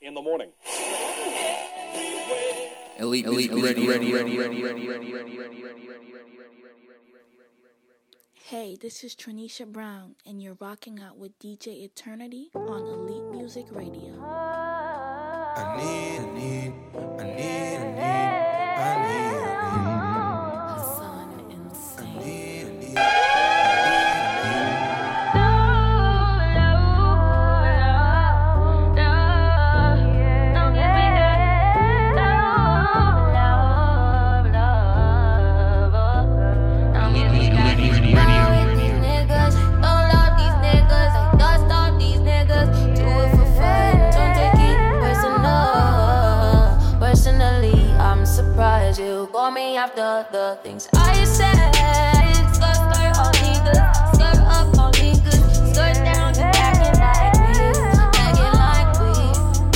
in the morning. Hey, this is Trinesha Brown, and you're rocking out with DJ Eternity on Elite Music Radio. You call me after the things I said. Skirt all niggas, skirt up all niggas, skirt down, you acting like we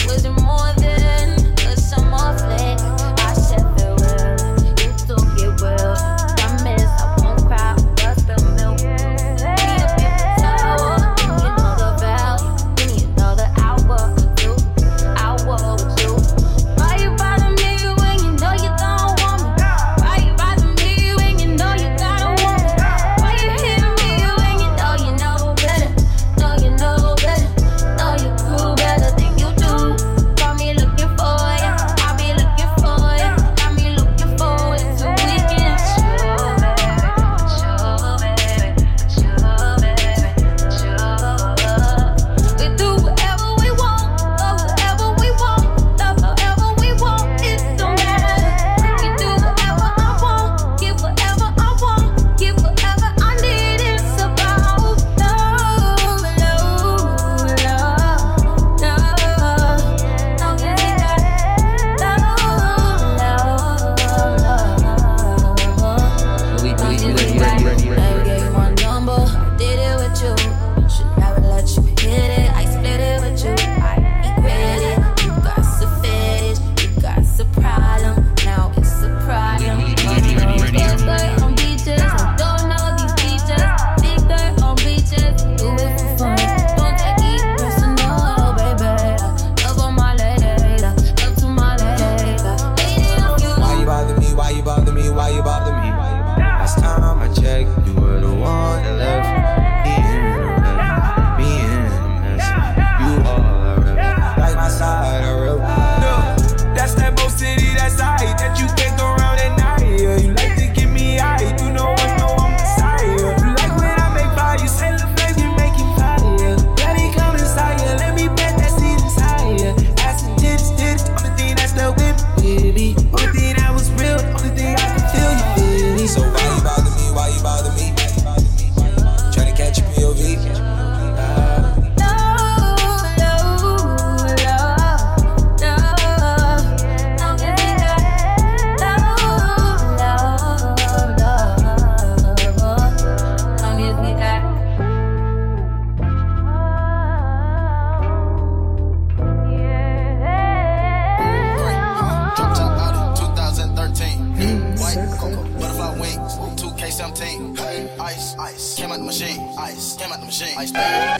wasn't more than a summer fling. I said farewell, you took it well. Promise I won't cry, just the milk. Need a paper towel, give me another vowel, give me another hour or 2 hour or 2. Why you bother me when you know you don't?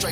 Go,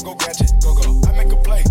go, gadget, go, go. I make a play.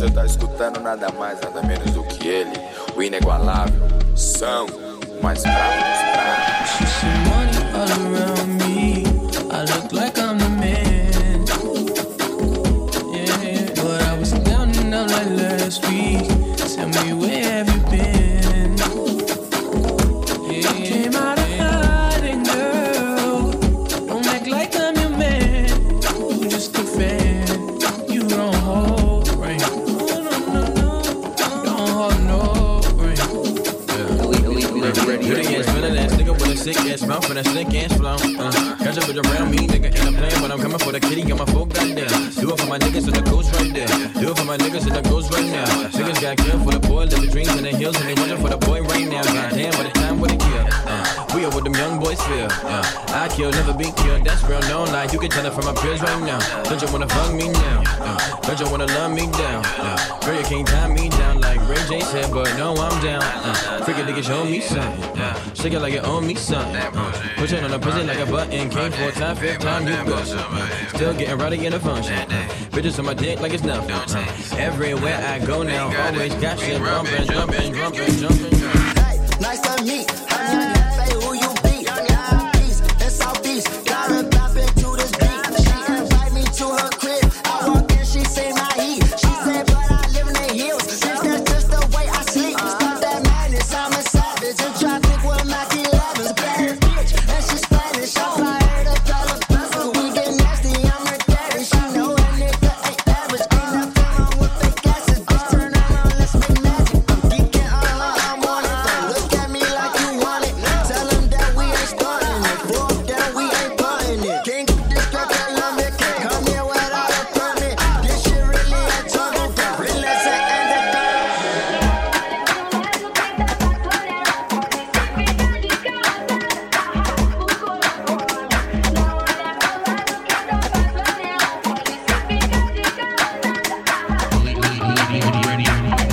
você tá escutando nada mais, nada menos do que ele, o inigualável, são mais bravo dos bravos. She money all around me, I look like I'm a man, yeah, but I was down and out like last week, tell me where have you been, yeah, I came out of hiding, girl, don't act like I'm your man, you just a fan, you don't hold right, don't hold no right, yeah, pretty ass, feeling ass, nigga with a sick ass mouth and a sick ass flow, got your bitch around me, nigga, and I'm playing, but I'm coming for the kitty, got my folk right there, do it for my niggas in the ghost right there. Do it for my niggas and the girls right now. Niggas got killed for the boy, living dreams in the hills, and they wonder for the boy right now. Goddamn, by the time what it kill. We are what them young boys feel. I kill, never be killed. That's real, no lie. You can tell it from my peers right now. Don't you wanna fuck me now? Don't you wanna love me down? Girl, you can't tie me down like Ray J said, but no, I'm down. Freaking niggas show me something. Shake it like it own me something. Push it on the pussy like a button. Came for a time, fifth time you go. Still getting rowdy in the function. Bitches on my dick like it's nothing. Everywhere I go now, always got shit bumpin', jumpin', jumpin', jumpin'. Hey, nice to meet. I'm not gonna say who you be. I'm peace, it's Southeast. Gotta pop into this beat. She invite me to her crib. I walk in, she see my heat. She said, but I live in the hills. Since that's just the way I sleep. Stop that madness, I'm a savage. In traffic with my 11s. Bad bitch, and she's Spanish. I'm fired up, dollar bustle. We get nasty, I'm her daddy. She know a nigga ain't average. Ain't nothing wrong with the gases. Bitch, turn around, let's make magic. I'm geeking all I want it. Don't look at me like you want it. Tell them that we ain't starting it. Blow up down, we ain't butting it. Can't get this girl, I love it. Can't come here without a permit. This shit really a tunnel. Relax and end it. Salte del closet, escápate, quítate, desarte, deja de lavarte,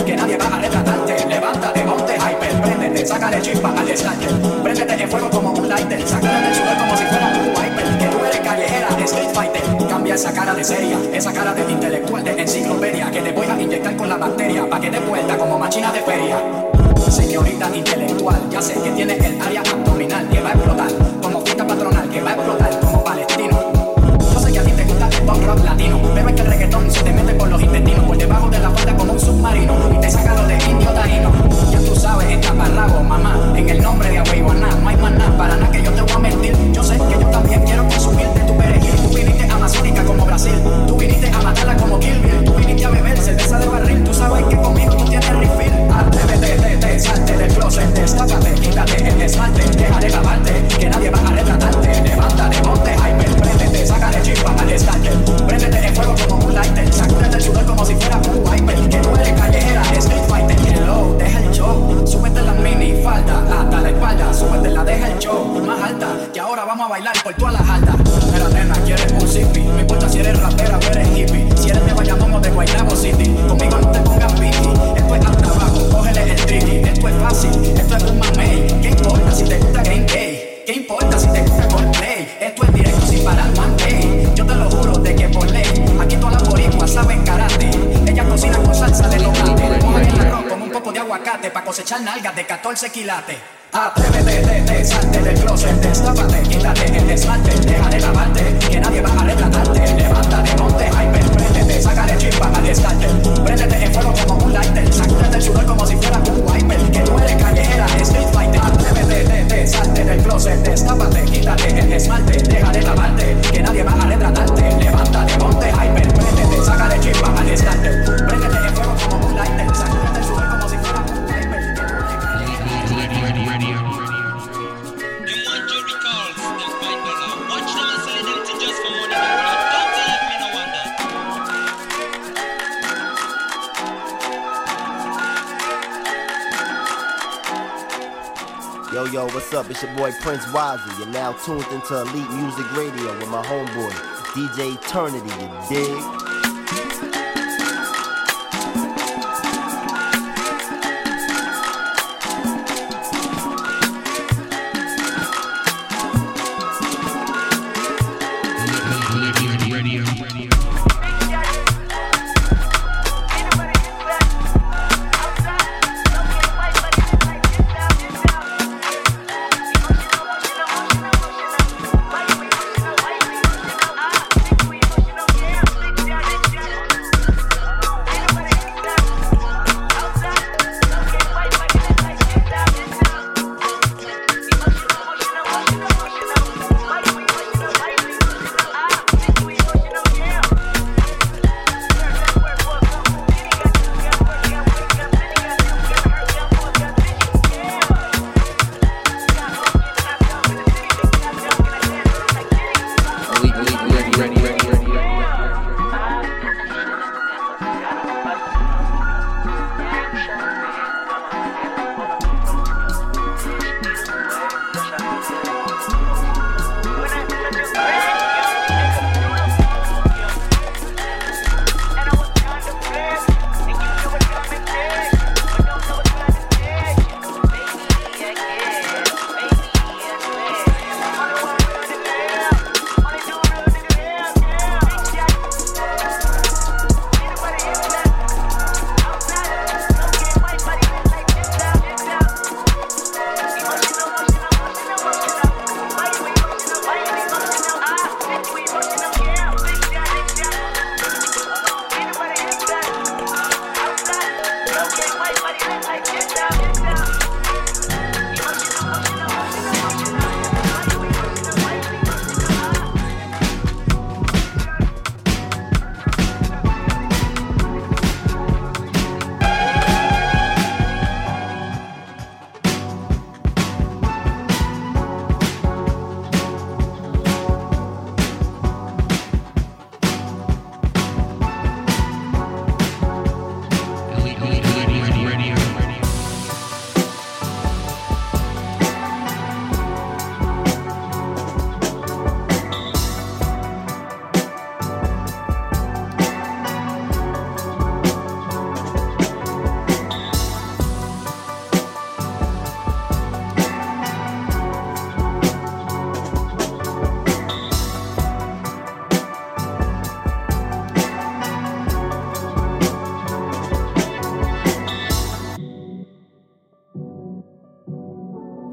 que nadie va a retratarte, levántate, monte hyper, préndete, sácale chispa al escáner, préndete en fuego como un lighter, sácala del sudor como si fuera un wiper, que tú eres callejera, skate fighter, cambia esa cara de seria, esa cara de intelectual de enciclopedia, que te voy a inyectar con la bacteria, pa' que te vuelta como machina de feria. Señorita intelectual, ya sé que tiene el área abdominal, que va a explotar, como fiesta patronal, que va a explotar, como palestino. Pop rock latino, pero es que el reggaetón se te mete por los intestinos, por debajo de la falda como un submarino, y te saca lo de indio taíno. Ya tú sabes, está parrabo, mamá, en el nombre de Aguayuaná, no hay más nada, para nada que yo te voy a mentir. Yo sé que yo también quiero consumirte tu perejil. Tú viniste amazónica como Brasil, tú viniste a matarla como Kill Bill, tú viniste a beber cerveza de barril, tú sabes que conmigo tú tienes refill. Atrévete, salte del closet, destápate, quítate el desmante, deja de lavarte, que nadie va a retratarte, levántate, ponte hyper, préndete, sácale chispa al estante, préndete en fuego como un lighter, sacúdete el sudor como si fuera un wiper, que tú eres callejera, street fighter, hello, deja el show, súbete la mini falda, hasta la espalda, súbete la, deja el show, más alta, que ahora vamos a bailar por todas las altas. Pero nena, quieres un zippy, no importa si eres rapera o eres hippie, si eres de Bayamón o de Guaynabo City, conmigo no te pongas piti, esto es hasta abajo, cógele el tricky, esto es fácil, esto es un mamey, ¿qué importa si te gusta Green Day? ¿Qué importa si te gusta Coldplay? Esto es directo sin parar, man, hey, yo te lo juro de que por ley, aquí todas las boricuas saben karate, ellas cocinan con salsa de locate, mojan el arroz con un poco de aguacate, pa' cosechar nalgas de 14 quilates. Atrévete, salte del closet, destápate, quítate el desmante, deja de lavarte, que nadie va a retratarte, levántate, monte hyper, préndete, sácale chispa al estante, préndete en fuego como un lighter, sacúdete el sudor como si fuera un wiper, que tú eres callejera, street fighter. Atrévete, salte del closet, destápate, quítate el desmante, deja de lavarte, que nadie va a retratarte, levántate, monte hyper, préndete, sácale chispa al estante, préndete en fuego como un lighter, sacúdete el sudor como si fuera un wiper, que tú eres callejera, street fighter. Yo, what's up? It's your boy Prince Wazzy. You're now tuned into Elite Music Radio with my homeboy, DJ Eternity, you dig?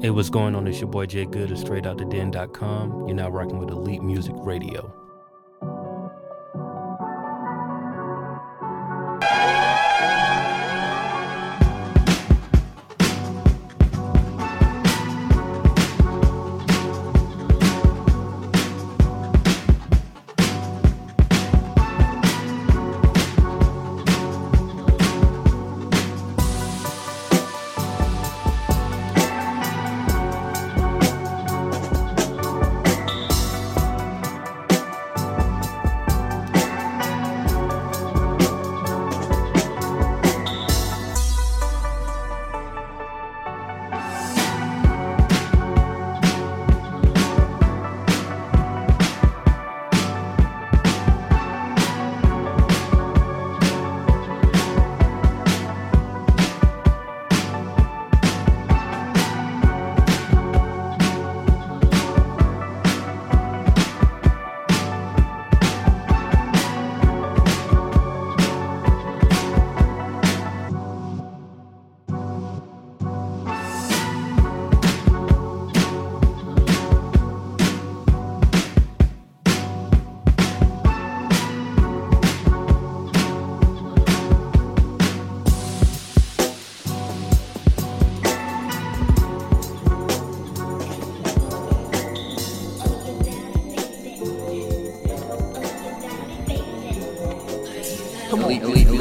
Hey, what's going on? It's your boy Jay Good of StraightOutTheDen.com. You're now rocking with Elite Music Radio.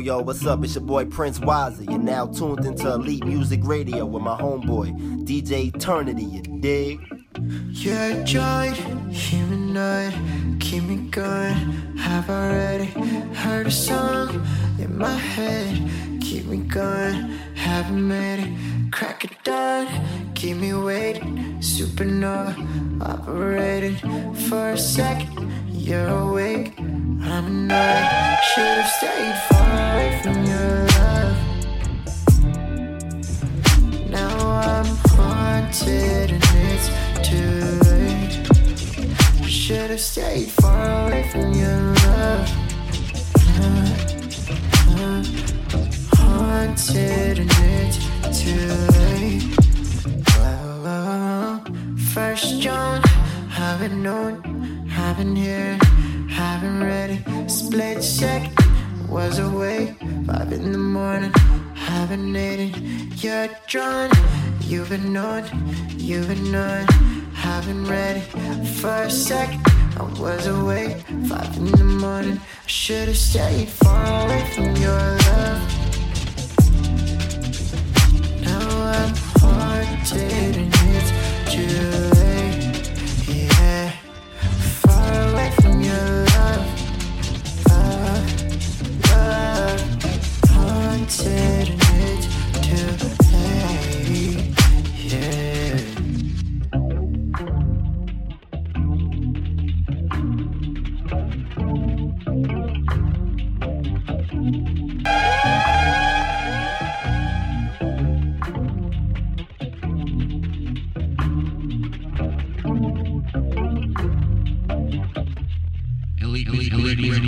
Yo, what's up? It's your boy Prince Wazzy. You're now tuned into Elite Music Radio with my homeboy, DJ Eternity, you dig? You're a joint, human night, keep me going. I've already heard a song in my head, keep me going. Haven't made it, crack it down, keep me waiting. Supernova, operated for a second. You're awake, I'm not. Should've stayed far away from your love. Now I'm haunted and it's too late. Should've stayed far away from your love. Haunted and it's too late. Well, first John, haven't known. Haven't here, haven't ready. Split second, was awake. 5 a.m, haven't needed. You're drawn, you've been on, you've been on. Haven't ready for a second. I was awake, 5 a.m. I should've stayed far away from your love. Now I'm haunted and it's too late. Yeah. From your love, love, love, haunted and it's too late, yeah.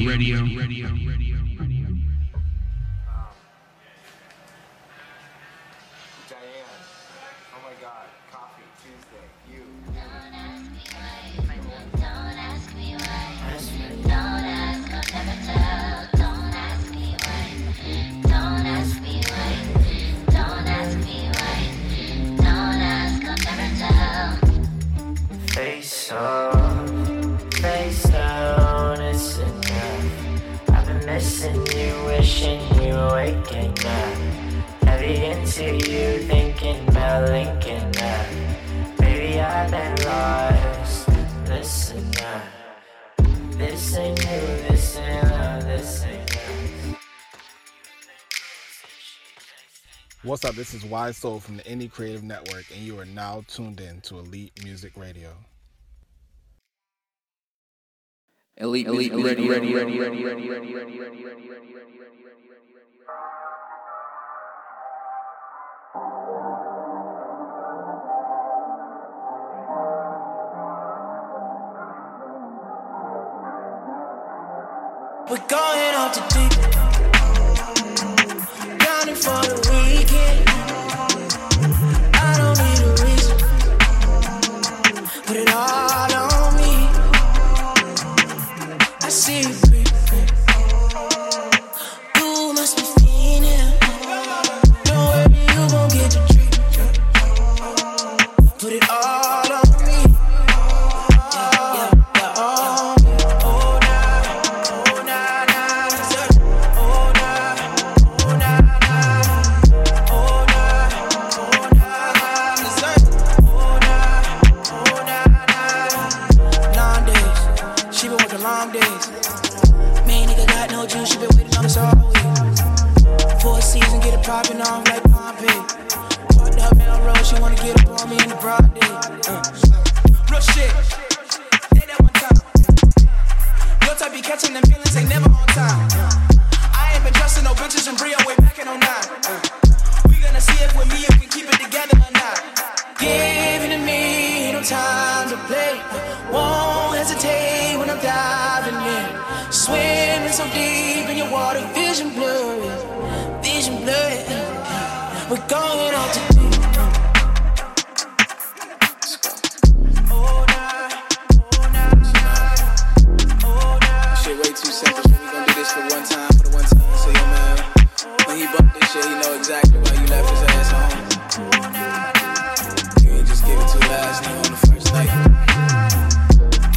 Radio. What's up? This is Wise Soul from the Indie Creative Network, and you are now tuned in to Elite Music Radio. We're going off the deep, down in for the weekend. I don't need a reason, put it all on me. I see you breathing, you must be feeling. Don't worry, you gon' get the treat. Put it all. Popping off like Pompeii. Walked up Melrose, she wanna get up on me in the broad day. Real shit, they that one time. Your type be catching them feelings, ain't never on time. I ain't been trusting no bitches and Brio way back in 09. We gonna see if with me you can keep it together or not. Giving to me no time to play. Won't hesitate when I'm diving in. Swimming so deep in your water, vision blurry. Blood. We're going on to do. Oh, nah. Shit way too simple, so we gon' do this for the one time. So, yo, man, when he bought this shit, he know exactly why you left his ass home. You ain't just give it to last night on the first night.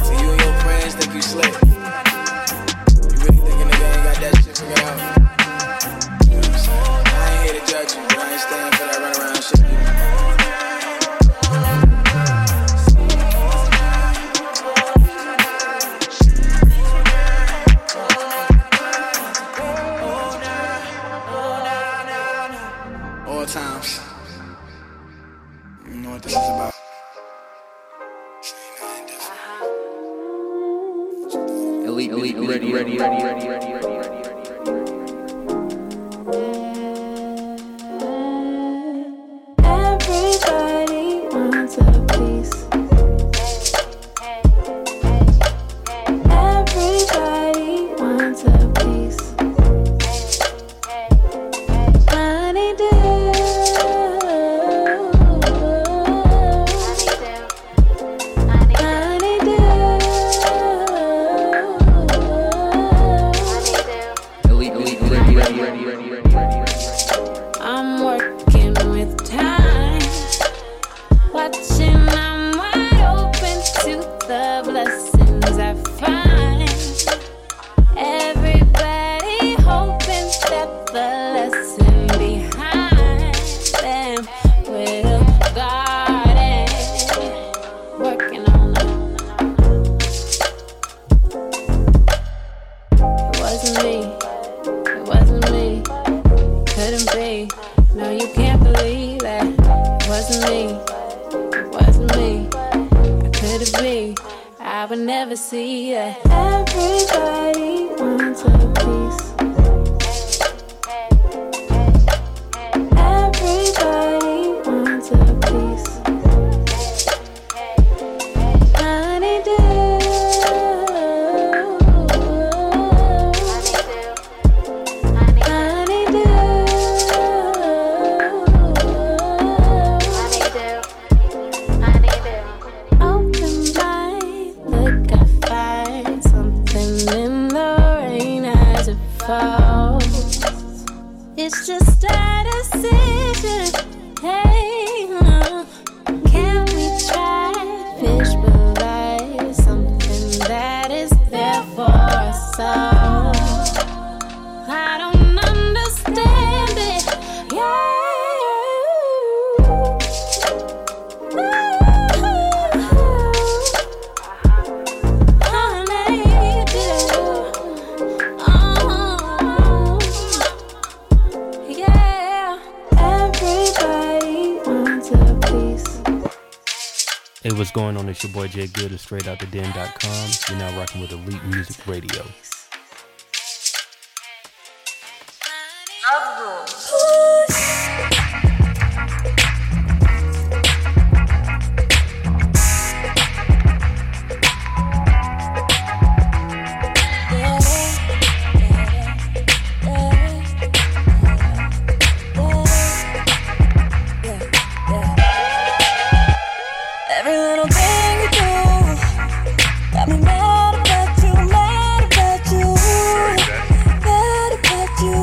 So you and your friends think you slick. You really think a nigga ain't got that shit figured out. what this is about. Everybody wants a piece. Everybody wants a piece. Money do. I'm working with time, watching. I'm wide open to the blessings I find. Everybody hoping that the lesson behind them will guard it. Working on it. It wasn't me. It wasn't me. Couldn't be. No, you can't believe that. It wasn't me. It wasn't me. I couldn't be. I would never see that. Everybody wants a piece. Everybody wants a piece. Money do. Money do. Open mind, look, I find something in the rain as it falls. It's just a decision. Hey, can we try visualize something that is there for us all? I don't understand it. Yeah. Everybody wants a piece. Hey, what's going on? It's your boy Jay Good of StraightOutTheDen.com. You're now rocking with Elite Music Radio. Every little thing you do got me mad about you, mad about you, mad about you.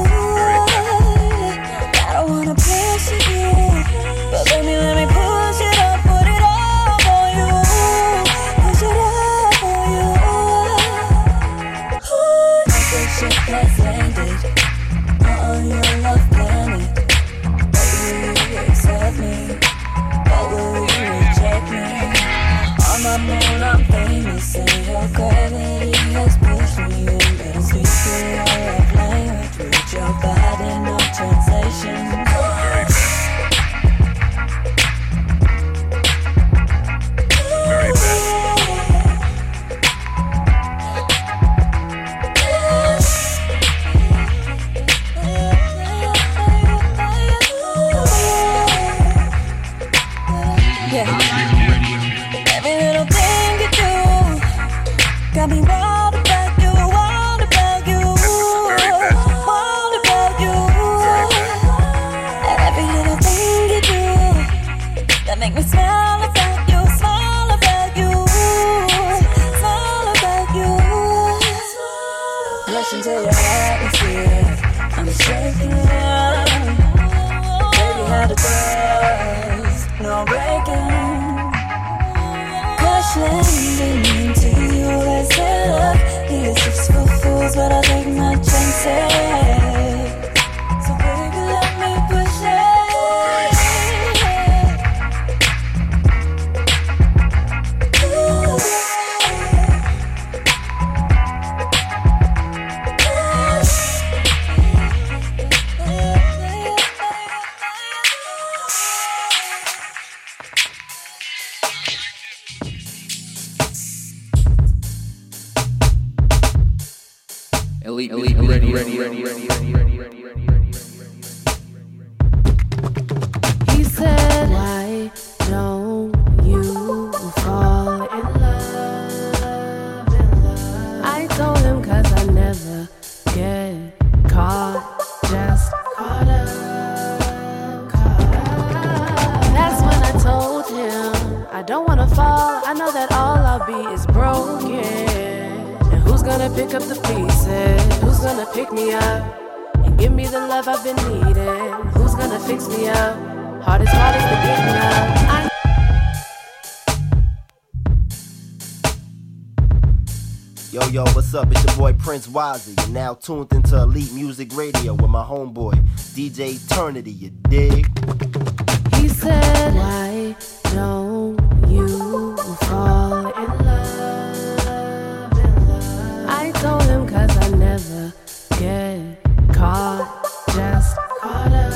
I don't wanna push it, but let me push it up, put it up on you, push it up on you. I think shit has ended. Your love planet. Maybe you accept me, but will you reject me? On my moon, I'm famous, and your gravity has pushed me into the secret love language with your body, no translation. Every little thing you do got me wild about you, wild about you, wild about you. And every little thing you do that make me smile about you, smile about you, smile about you. Rush into your atmosphere, I'm shaking up. Baby, how to dance, no breaking. Crash landing into you as it up. These ships for fools, but I take my chances. So baby, let me push it. Elite Radio. He said, why don't you fall in love? I told him cause I never get caught, just caught up. That's when I told him I don't wanna fall. I know that all I'll be is broken. Who's gonna pick up the pieces? Who's gonna pick me up and give me the love I've been needing? Who's gonna fix me up? Hard as to get me up. Yo, what's up? It's your boy Prince Wazzy. You're now tuned into Elite Music Radio with my homeboy, DJ Eternity, you dig? He said, why don't you fall in love? Cause I never get caught, just caught up.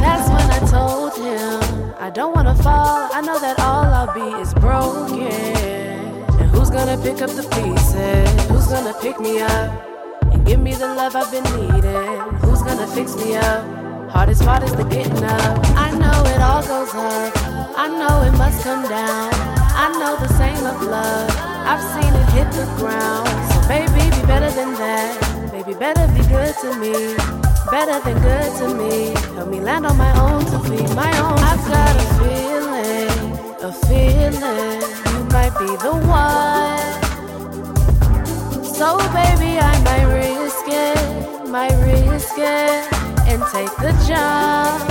That's when I told him I don't wanna fall. I know that all I'll be is broken. And who's gonna pick up the pieces? Who's gonna pick me up and give me the love I've been needing? Who's gonna fix me up? Hard as the getting up. I know it all goes up, I know it must come down. I know the same of love, I've seen it hit the ground. So baby, be better than that. Baby, better be good to me. Better than good to me. Help me land on my own to be my own. I've got a feeling you might be the one. So baby, I might risk it and take the jump.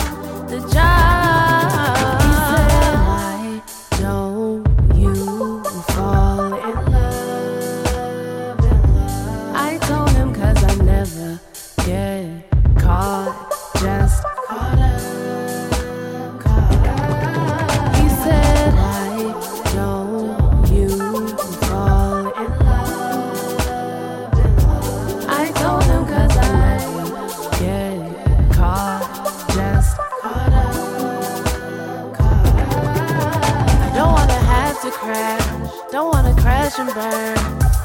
And burn.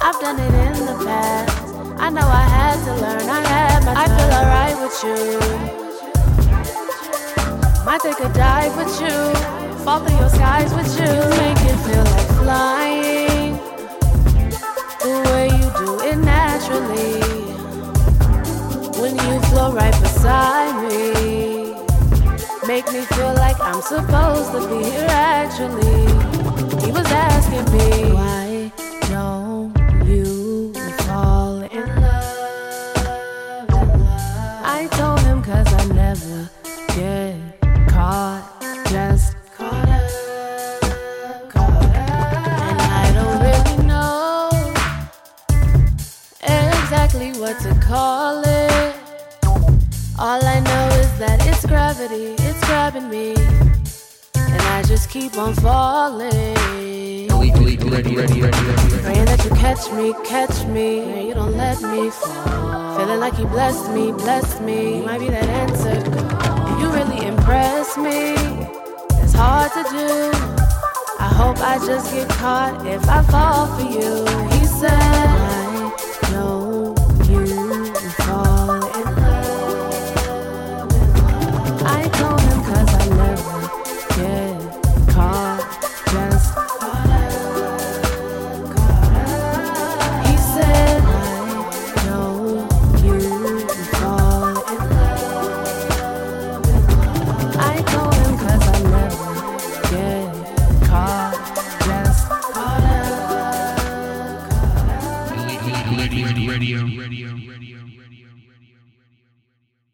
I've done it in the past. I know I had to learn. I feel alright with you. Might take a dive with you. Fall through your skies with you. Make it feel like flying. The way you do it naturally. When you flow right beside me. Make me feel like I'm supposed to be here actually. He was asking me why. Don't you fall in love? I told him cause I never get caught, just caught up. And I don't really know exactly what to call it. All I know is that it's gravity, it's grabbing me, and I just keep on falling. Ready. Praying that you catch me. And you don't let me fall. Feeling like you blessed me. You might be that answered call. You really impress me. It's hard to do. I hope I just get caught if I fall for you. He said, I know you fall in love. I told him cause I never get caught.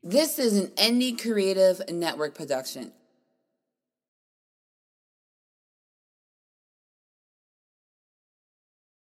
This is an Indie Creative Network production.